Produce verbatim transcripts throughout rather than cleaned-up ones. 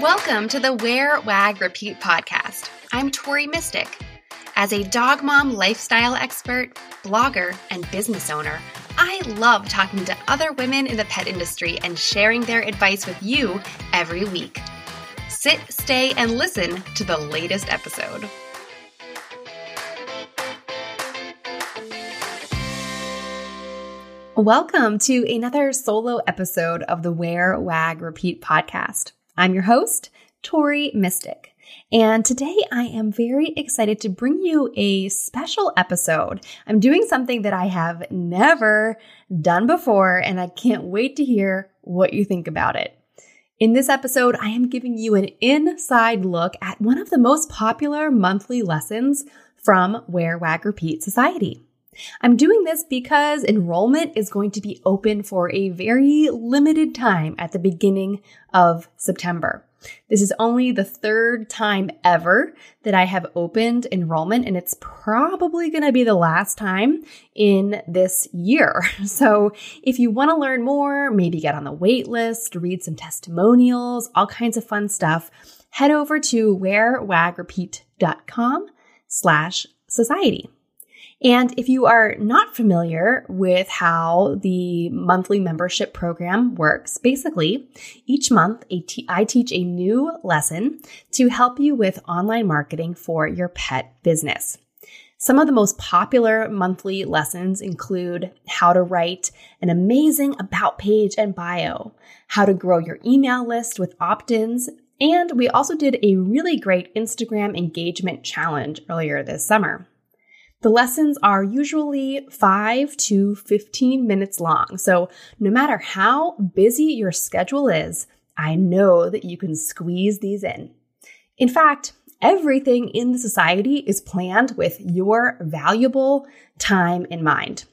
Welcome to the Wear Wag Repeat Podcast. I'm Tori Mystic. As a dog mom lifestyle expert, blogger, and business owner, I love talking to other women in the pet industry and sharing their advice with you every week. Sit, stay, and listen to the latest episode. Welcome to another solo episode of the Wear Wag Repeat Podcast. I'm your host, Tori Mystic. And today I am very excited to bring you a special episode. I'm doing something that I have never done before, and I can't wait to hear what you think about it. In this episode, I am giving you an inside look at one of the most popular monthly lessons from Wear Wag Repeat Society. I'm doing this because enrollment is going to be open for a very limited time at the beginning of September. This is only the third time ever that I have opened enrollment, and it's probably going to be the last time in this year. So if you want to learn more, maybe get on the wait list, read some testimonials, all kinds of fun stuff, head over to wearwagrepeat.com slash society. And if you are not familiar with how the monthly membership program works, basically each month I teach a new lesson to help you with online marketing for your pet business. Some of the most popular monthly lessons include how to write an amazing about page and bio, how to grow your email list with opt-ins, and we also did a really great Instagram engagement challenge earlier this summer. The lessons are usually five to fifteen minutes long, so no matter how busy your schedule is, I know that you can squeeze these in. In fact, everything in the society is planned with your valuable time in mind.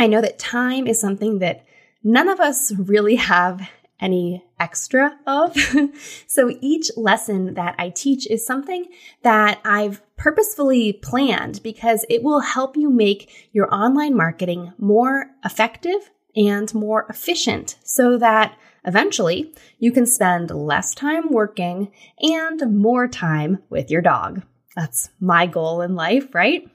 I know that time is something that none of us really have any extra of. So each lesson that I teach is something that I've purposefully planned because it will help you make your online marketing more effective and more efficient so that eventually you can spend less time working and more time with your dog. That's my goal in life, right?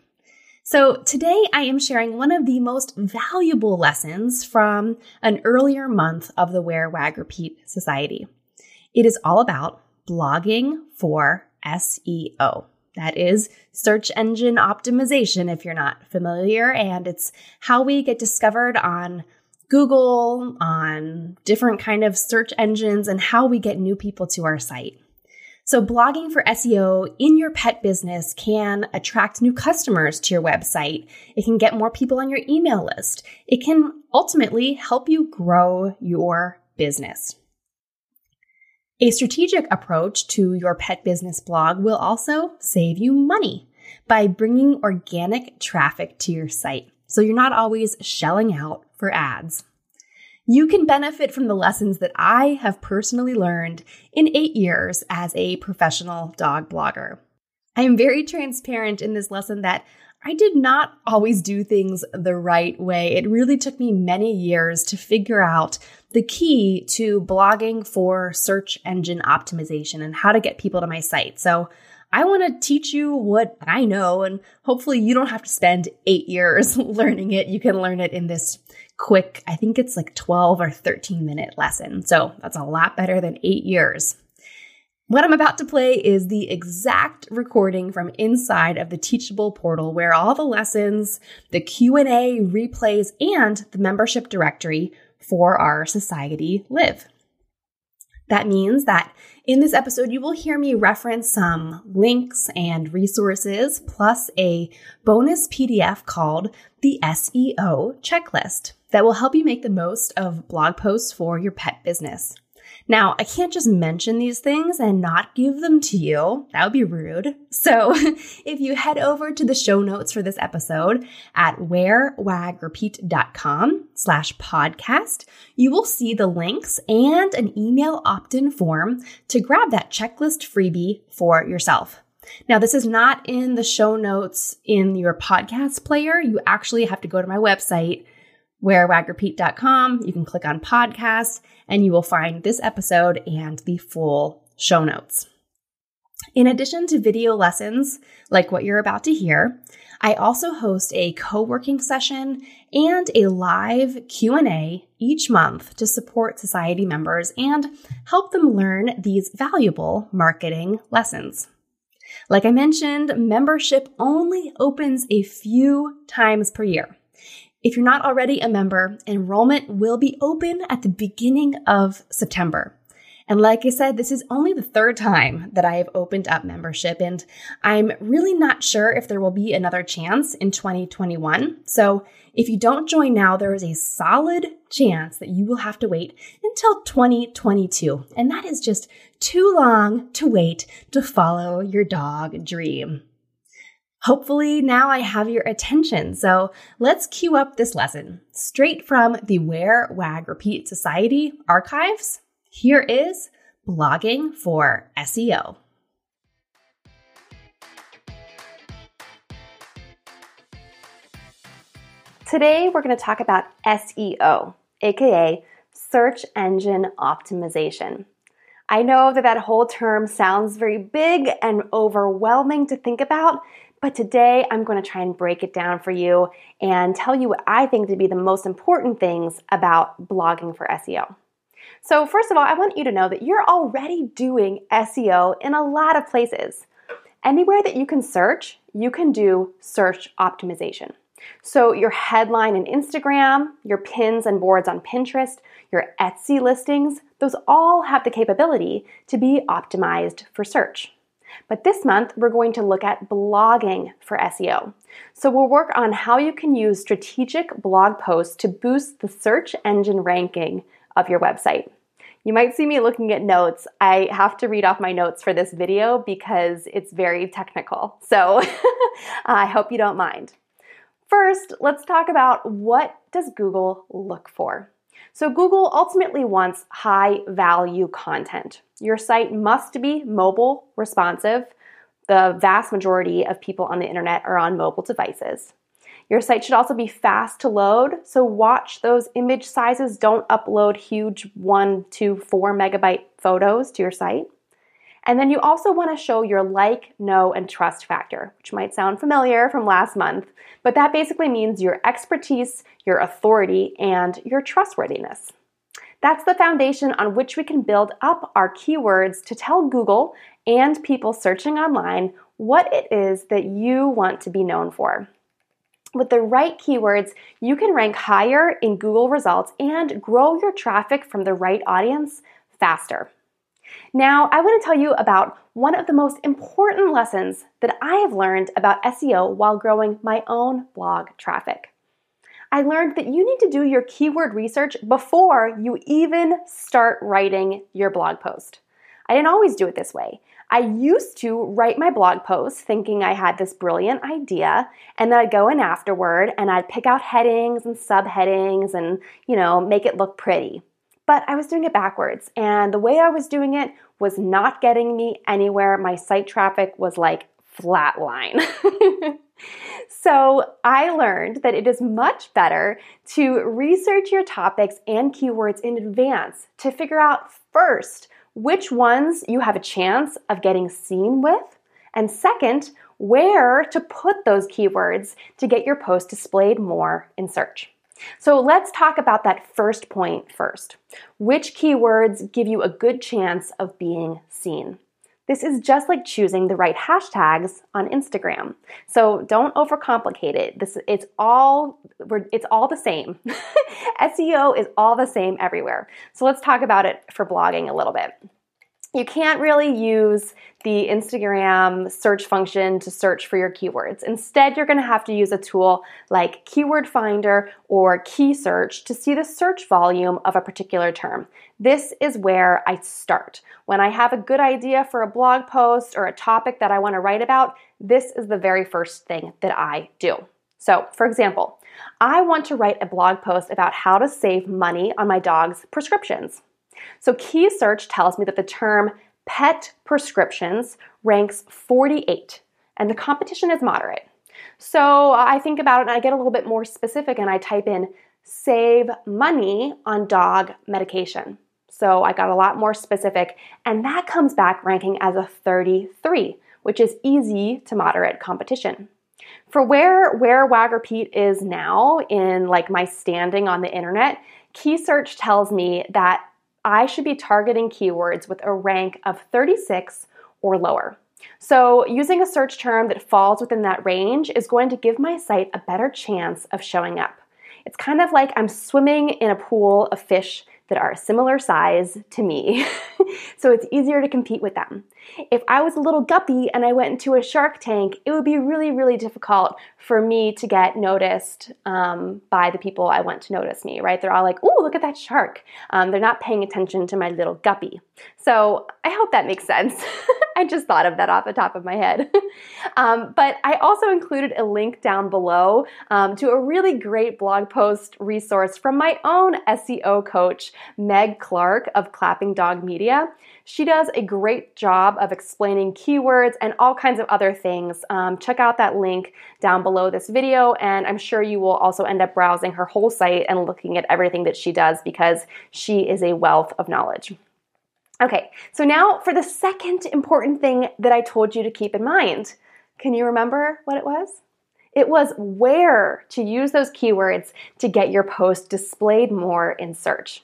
So today I am sharing one of the most valuable lessons from an earlier month of the Wear Wag Repeat Society. It is all about blogging for S E O. That is search engine optimization if you're not familiar, and it's how we get discovered on Google, on different kind of search engines, and how we get new people to our site. So blogging for S E O in your pet business can attract new customers to your website. It can get more people on your email list. It can ultimately help you grow your business. A strategic approach to your pet business blog will also save you money by bringing organic traffic to your site, so you're not always shelling out for ads. You can benefit from the lessons that I have personally learned in eight years as a professional dog blogger. I am very transparent in this lesson that I did not always do things the right way. It really took me many years to figure out the key to blogging for search engine optimization and how to get people to my site. So I want to teach you what I know, and hopefully you don't have to spend eight years learning it. You can learn it in this quick, I think it's like twelve or thirteen minute lesson. So that's a lot better than eight years. What I'm about to play is the exact recording from inside of the Teachable portal, where all the lessons, the Q and A replays, and the membership directory for our society live. That means that in this episode, you will hear me reference some links and resources, plus a bonus P D F called the S E O Checklist that will help you make the most of blog posts for your pet business. Now, I can't just mention these things and not give them to you. That would be rude. So if you head over to the show notes for this episode at wearwagrepeat.com slash podcast, you will see the links and an email opt-in form to grab that checklist freebie for yourself. Now, this is not in the show notes in your podcast player. You actually have to go to my website, wear wag repeat dot com. You can click on podcast and you will find this episode and the full show notes. In addition to video lessons like what you're about to hear, I also host a co-working session and a live Q and A each month to support society members and help them learn these valuable marketing lessons. Like I mentioned, membership only opens a few times per year. If you're not already a member, enrollment will be open at the beginning of September. And like I said, this is only the third time that I have opened up membership, and I'm really not sure if there will be another chance in twenty twenty-one. So if you don't join now, there is a solid chance that you will have to wait until twenty twenty-two. And that is just too long to wait to follow your dog dream. Hopefully now I have your attention. So let's queue up this lesson straight from the Wear Wag Repeat Society archives. Here is blogging for S E O. Today, we're going to talk about S E O, aka search engine optimization. I know that that whole term sounds very big and overwhelming to think about, but today I'm going to try and break it down for you and tell you what I think to be the most important things about blogging for S E O. So first of all, I want you to know that you're already doing S E O in a lot of places. Anywhere that you can search, you can do search optimization. So your headline in Instagram, your pins and boards on Pinterest, your Etsy listings, those all have the capability to be optimized for search. But this month, we're going to look at blogging for S E O. So we'll work on how you can use strategic blog posts to boost the search engine ranking of your website. You might see me looking at notes. I have to read off my notes for this video because it's very technical. So I hope you don't mind. First, let's talk about what does Google look for? So Google ultimately wants high value content. Your site must be mobile responsive. The vast majority of people on the internet are on mobile devices. Your site should also be fast to load, so watch those image sizes. Don't upload huge one to four megabyte photos to your site. And then you also want to show your like, know, and trust factor, which might sound familiar from last month, but that basically means your expertise, your authority, and your trustworthiness. That's the foundation on which we can build up our keywords to tell Google and people searching online what it is that you want to be known for. With the right keywords, you can rank higher in Google results and grow your traffic from the right audience faster. Now, I want to tell you about one of the most important lessons that I have learned about S E O while growing my own blog traffic. I learned that you need to do your keyword research before you even start writing your blog post. I didn't always do it this way. I used to write my blog posts thinking I had this brilliant idea, and then I'd go in afterward and I'd pick out headings and subheadings and, you know, make it look pretty. But I was doing it backwards, and the way I was doing it was not getting me anywhere. My site traffic was like flatline. So I learned that it is much better to research your topics and keywords in advance to figure out first which ones you have a chance of getting seen with, and second, where to put those keywords to get your post displayed more in search. So let's talk about that first point first. Which keywords give you a good chance of being seen? This is just like choosing the right hashtags on Instagram. So don't overcomplicate it. This it's all it's all the same. S E O is all the same everywhere. So let's talk about it for blogging a little bit. You can't really use the Instagram search function to search for your keywords. Instead, you're going to have to use a tool like Keyword Finder or Keysearch to see the search volume of a particular term. This is where I start. When I have a good idea for a blog post or a topic that I want to write about, this is the very first thing that I do. So, for example, I want to write a blog post about how to save money on my dog's prescriptions. So Keysearch tells me that the term pet prescriptions ranks forty-eight, and the competition is moderate. So I think about it and I get a little bit more specific and I type in save money on dog medication. So I got a lot more specific, and that comes back ranking as a thirty-three, which is easy to moderate competition. For where Wear Wag Repeat is now in like my standing on the internet, Keysearch tells me that I should be targeting keywords with a rank of thirty-six or lower. So using a search term that falls within that range is going to give my site a better chance of showing up. It's kind of like I'm swimming in a pool of fish that are a similar size to me, so it's easier to compete with them. If I was a little guppy and I went into a shark tank, it would be really, really difficult for me to get noticed um, by the people I want to notice me, right? They're all like, ooh, look at that shark. Um, they're not paying attention to my little guppy. So I hope that makes sense. I just thought of that off the top of my head. um, but I also included a link down below um, to a really great blog post resource from my own S E O coach, Meg Clark of Clapping Dog Media. She does a great job of explaining keywords and all kinds of other things. Um, check out that link down below this video, and I'm sure you will also end up browsing her whole site and looking at everything that she does because she is a wealth of knowledge. Okay, so now for the second important thing that I told you to keep in mind. Can you remember what it was? It was where to use those keywords to get your post displayed more in search.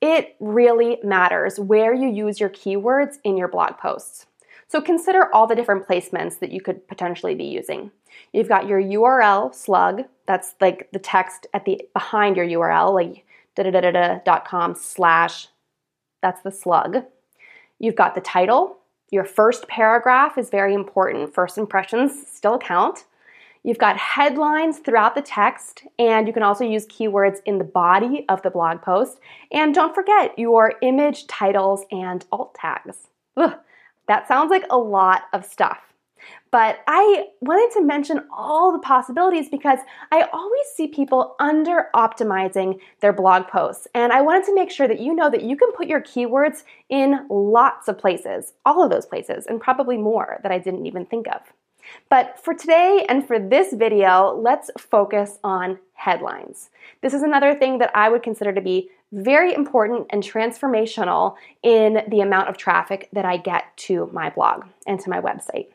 It really matters where you use your keywords in your blog posts. So consider all the different placements that you could potentially be using. You've got your U R L slug, that's like the text at the behind your U R L, like da da da da da dot com slash, that's the slug. You've got the title. Your first paragraph is very important. First impressions still count. You've got headlines throughout the text, and you can also use keywords in the body of the blog post. And don't forget your image titles and alt tags. Ugh, that sounds like a lot of stuff. But I wanted to mention all the possibilities because I always see people under optimizing their blog posts. And I wanted to make sure that you know that you can put your keywords in lots of places, all of those places, and probably more that I didn't even think of. But for today and for this video, let's focus on headlines. This is another thing that I would consider to be very important and transformational in the amount of traffic that I get to my blog and to my website.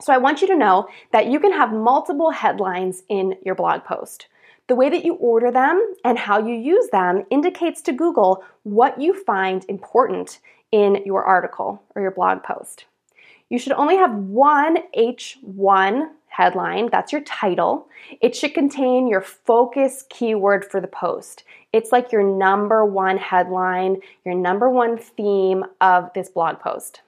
So I want you to know that you can have multiple headlines in your blog post. The way that you order them and how you use them indicates to Google what you find important in your article or your blog post. You should only have one H one headline, that's your title. It should contain your focus keyword for the post. It's like your number one headline, your number one theme of this blog post.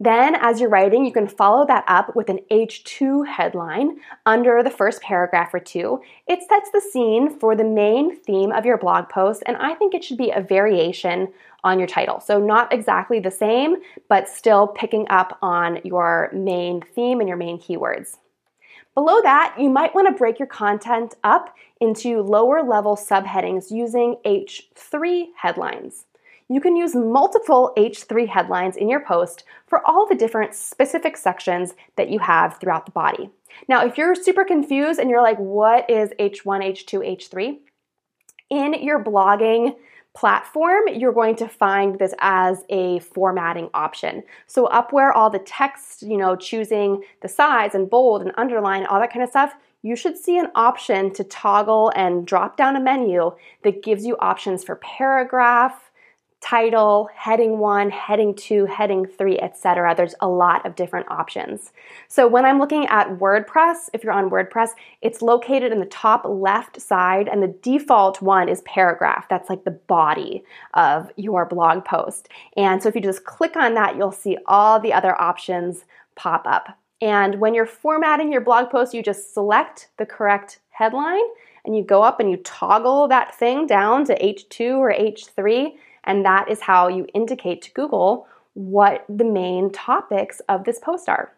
Then, as you're writing, you can follow that up with an H two headline under the first paragraph or two. It sets the scene for the main theme of your blog post, and I think it should be a variation on your title. So not exactly the same, but still picking up on your main theme and your main keywords. Below that, you might want to break your content up into lower-level subheadings using H three headlines. You can use multiple H three headlines in your post for all the different specific sections that you have throughout the body. Now, if you're super confused and you're like, what is H one, H two, H three? In your blogging platform, you're going to find this as a formatting option. So up where all the text, you know, choosing the size and bold and underline, all that kind of stuff, you should see an option to toggle and drop down a menu that gives you options for paragraph, title, heading one, heading two, heading three, et cetera. There's a lot of different options. So when I'm looking at WordPress, if you're on WordPress, it's located in the top left side, and the default one is paragraph. That's like the body of your blog post. And so if you just click on that, you'll see all the other options pop up. And when you're formatting your blog post, you just select the correct headline, and you go up and you toggle that thing down to H two or H three, and that is how you indicate to Google what the main topics of this post are.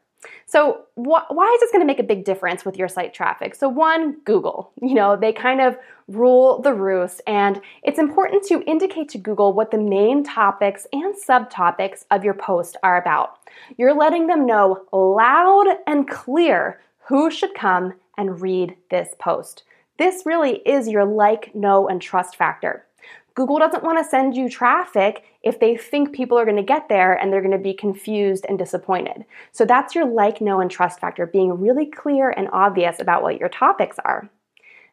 So wh- why is this going to make a big difference with your site traffic? So one, Google. You know, they kind of rule the roost, and it's important to indicate to Google what the main topics and subtopics of your post are about. You're letting them know loud and clear who should come and read this post. This really is your like, know, and trust factor. Google doesn't want to send you traffic if they think people are going to get there and they're going to be confused and disappointed. So that's your like, know, and trust factor, being really clear and obvious about what your topics are.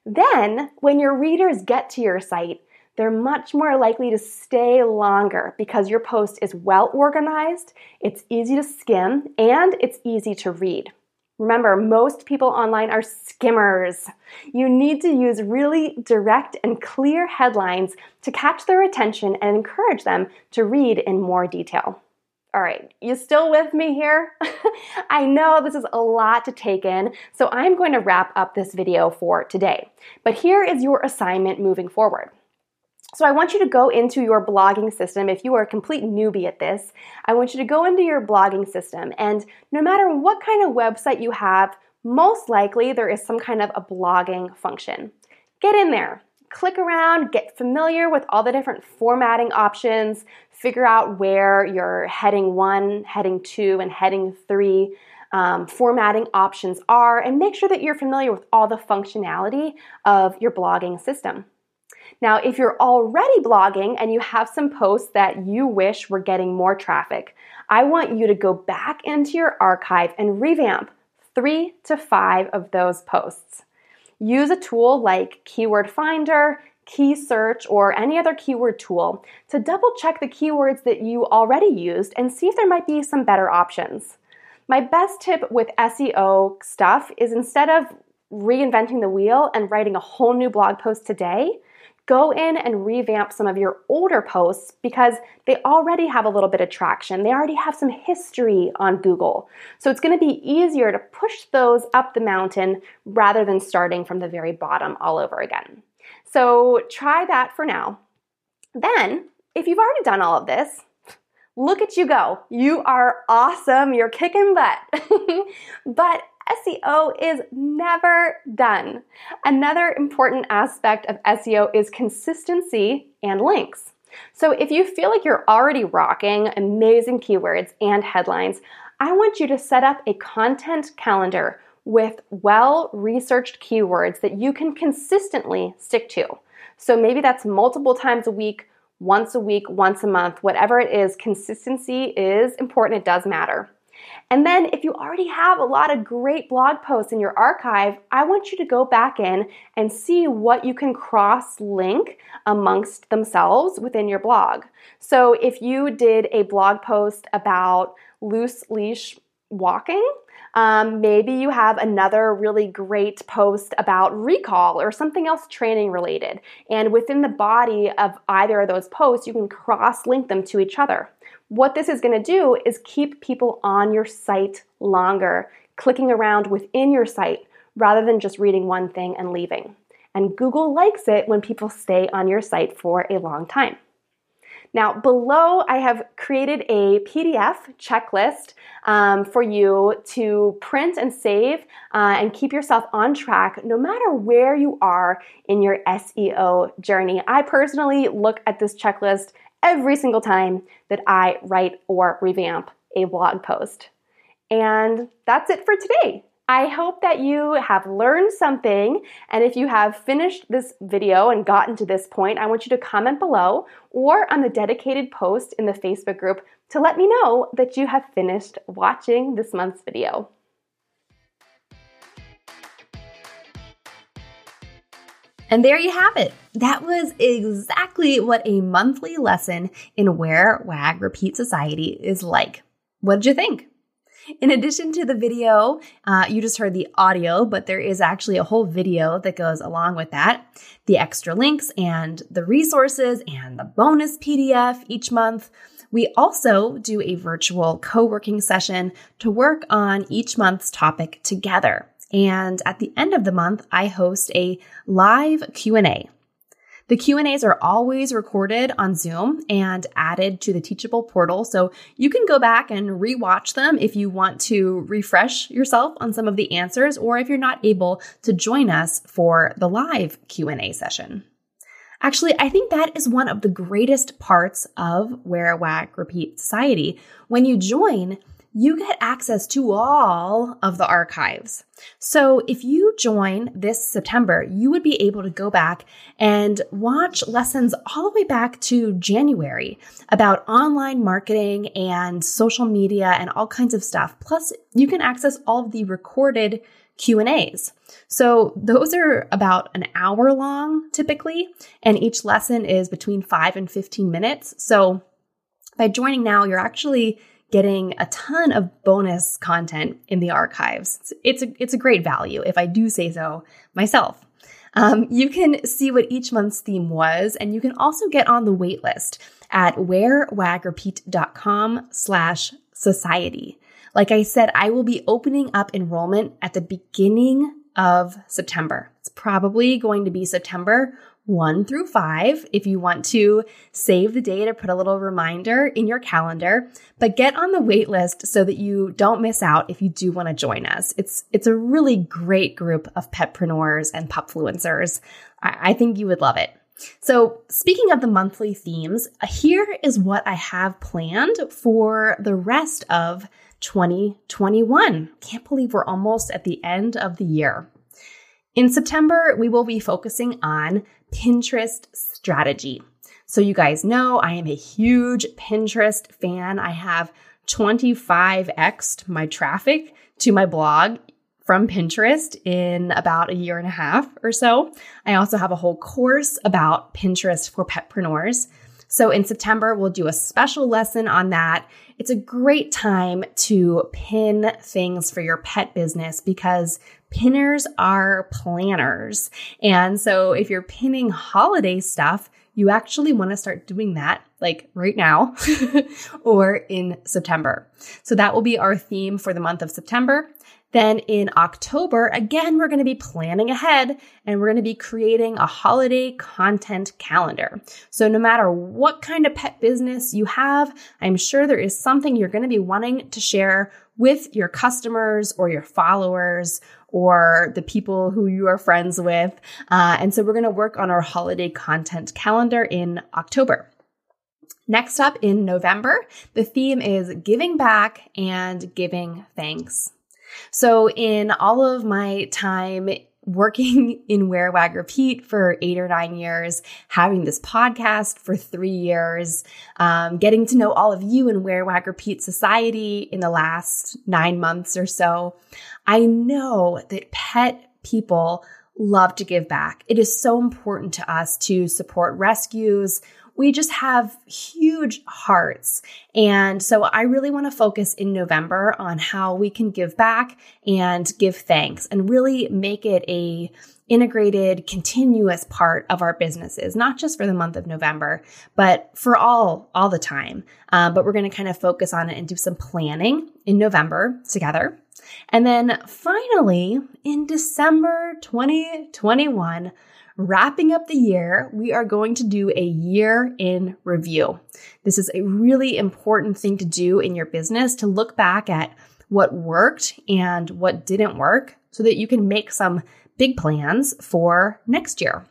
Then, when your readers get to your site, they're much more likely to stay longer because your post is well organized, it's easy to skim, and it's easy to read. Remember, most people online are skimmers. You need to use really direct and clear headlines to catch their attention and encourage them to read in more detail. All right, you still with me here? I know this is a lot to take in, so I'm going to wrap up this video for today. But here is your assignment moving forward. So I want you to go into your blogging system. If you are a complete newbie at this, I want you to go into your blogging system, and no matter what kind of website you have, most likely there is some kind of a blogging function. Get in there, click around, get familiar with all the different formatting options, figure out where your heading one, heading two, and heading three Um, formatting options are, and make sure that you're familiar with all the functionality of your blogging system. Now, if you're already blogging and you have some posts that you wish were getting more traffic, I want you to go back into your archive and revamp three to five of those posts. Use a tool like Keyword Finder, Keysearch, or any other keyword tool to double check the keywords that you already used and see if there might be some better options. My best tip with S E O stuff is, instead of reinventing the wheel and writing a whole new blog post today, go in and revamp some of your older posts because they already have a little bit of traction. They already have some history on Google. So it's going to be easier to push those up the mountain rather than starting from the very bottom all over again. So try that for now. Then, if you've already done all of this, look at you go. You are awesome. You're kicking butt. But S E O is never done. Another important aspect of S E O is consistency and links. So if you feel like you're already rocking amazing keywords and headlines, I want you to set up a content calendar with well-researched keywords that you can consistently stick to. So maybe that's multiple times a week, once a week, once a month, whatever it is, consistency is important. It does matter. And then if you already have a lot of great blog posts in your archive, I want you to go back in and see what you can cross-link amongst themselves within your blog. So if you did a blog post about loose leash walking, Um, maybe you have another really great post about recall or something else training related. And within the body of either of those posts, you can cross-link them to each other. What this is going to do is keep people on your site longer, clicking around within your site rather than just reading one thing and leaving. And Google likes it when people stay on your site for a long time. Now, below, I have created a P D F checklist um, for you to print and save uh, and keep yourself on track no matter where you are in your S E O journey. I personally look at this checklist every single time that I write or revamp a blog post. And that's it for today. I hope that you have learned something, and if you have finished this video and gotten to this point, I want you to comment below or on the dedicated post in the Facebook group to let me know that you have finished watching this month's video. And there you have it. That was exactly what a monthly lesson in Wear Wag Repeat Society is like. What did you think? In addition to the video, uh, you just heard the audio, but there is actually a whole video that goes along with that. The extra links and the resources and the bonus P D F each month. We also do a virtual co-working session to work on each month's topic together. And at the end of the month, I host a live Q and A. The Q and A's are always recorded on Zoom and added to the Teachable portal, so you can go back and rewatch them if you want to refresh yourself on some of the answers, or if you're not able to join us for the live Q and A session. Actually, I think that is one of the greatest parts of Wear Wag Repeat Society. When you join, you get access to all of the archives. So if you join this September, you would be able to go back and watch lessons all the way back to January about online marketing and social media and all kinds of stuff. Plus, you can access all of the recorded Q and A's. So those are about an hour long typically, and each lesson is between five and fifteen minutes. So by joining now, you're actually getting a ton of bonus content in the archives. It's a, it's a great value, if I do say so myself. Um, you can see what each month's theme was, and you can also get on the wait list at wear wag repeat dot com slash society. Like I said, I will be opening up enrollment at the beginning of September. It's probably going to be September first through five if you want to save the date or put a little reminder in your calendar. But get on the wait list so that you don't miss out if you do want to join us. It's it's a really great group of petpreneurs and pupfluencers. I, I think you would love it. So speaking of the monthly themes, here is what I have planned for the rest of twenty twenty-one. Can't believe we're almost at the end of the year. In September, we will be focusing on Pinterest strategy. So you guys know I am a huge Pinterest fan. I have twenty-five X'd my traffic to my blog from Pinterest in about a year and a half or so. I also have a whole course about Pinterest for petpreneurs. So in September, we'll do a special lesson on that. It's a great time to pin things for your pet business because pinners are planners. And so if you're pinning holiday stuff, you actually want to start doing that like right now or in September. So that will be our theme for the month of September. Then in October, again, we're going to be planning ahead and we're going to be creating a holiday content calendar. So no matter what kind of pet business you have, I'm sure there is something you're going to be wanting to share with your customers or your followers or the people who you are friends with. Uh, and so we're going to work on our holiday content calendar in October. Next up in November, the theme is giving back and giving thanks. So in all of my time working in Wear Wag Repeat for eight or nine years, having this podcast for three years, um, getting to know all of you in Wear Wag Repeat Society in the last nine months or so, I know that pet people love to give back. It is so important to us to support rescues. We just have huge hearts. And so I really want to focus in November on how we can give back and give thanks and really make it a integrated, continuous part of our businesses, not just for the month of November, but for all, all the time. Uh, but we're going to kind of focus on it and do some planning in November together. And then finally, in December twenty twenty-one, wrapping up the year, we are going to do a year in review. This is a really important thing to do in your business, to look back at what worked and what didn't work so that you can make some big plans for next year.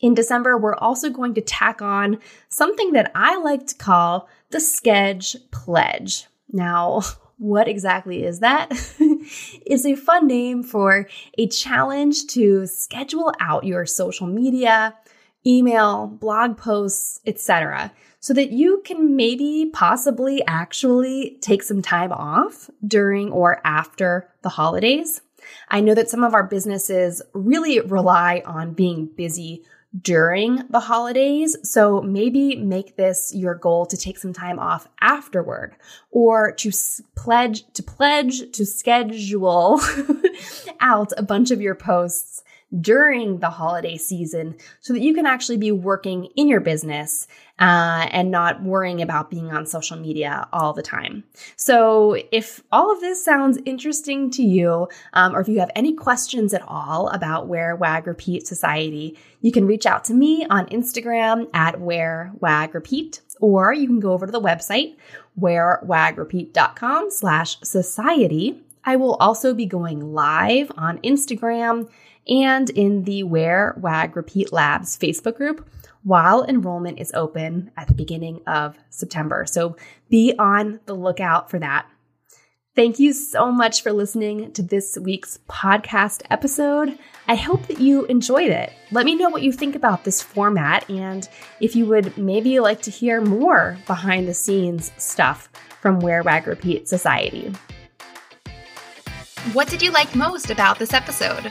In December, we're also going to tack on something that I like to call the Sketch Pledge. Now, what exactly is that? It's a fun name for a challenge to schedule out your social media, email, blog posts, et cetera, so that you can maybe possibly actually take some time off during or after the holidays. I know that some of our businesses really rely on being busy during the holidays. So maybe make this your goal to take some time off afterward or to pledge, to pledge, to schedule out a bunch of your posts during the holiday season so that you can actually be working in your business uh, and not worrying about being on social media all the time. So if all of this sounds interesting to you, um, or if you have any questions at all about Wear Wag Repeat Society, you can reach out to me on Instagram at Wear Wag Repeat, or you can go over to the website, wear wag repeat dot com slash society. I will also be going live on Instagram and in the Wear Wag Repeat Labs Facebook group while enrollment is open at the beginning of September. So be on the lookout for that. Thank you so much for listening to this week's podcast episode. I hope that you enjoyed it. Let me know what you think about this format and if you would maybe like to hear more behind the scenes stuff from Wear Wag Repeat Society. What did you like most about this episode?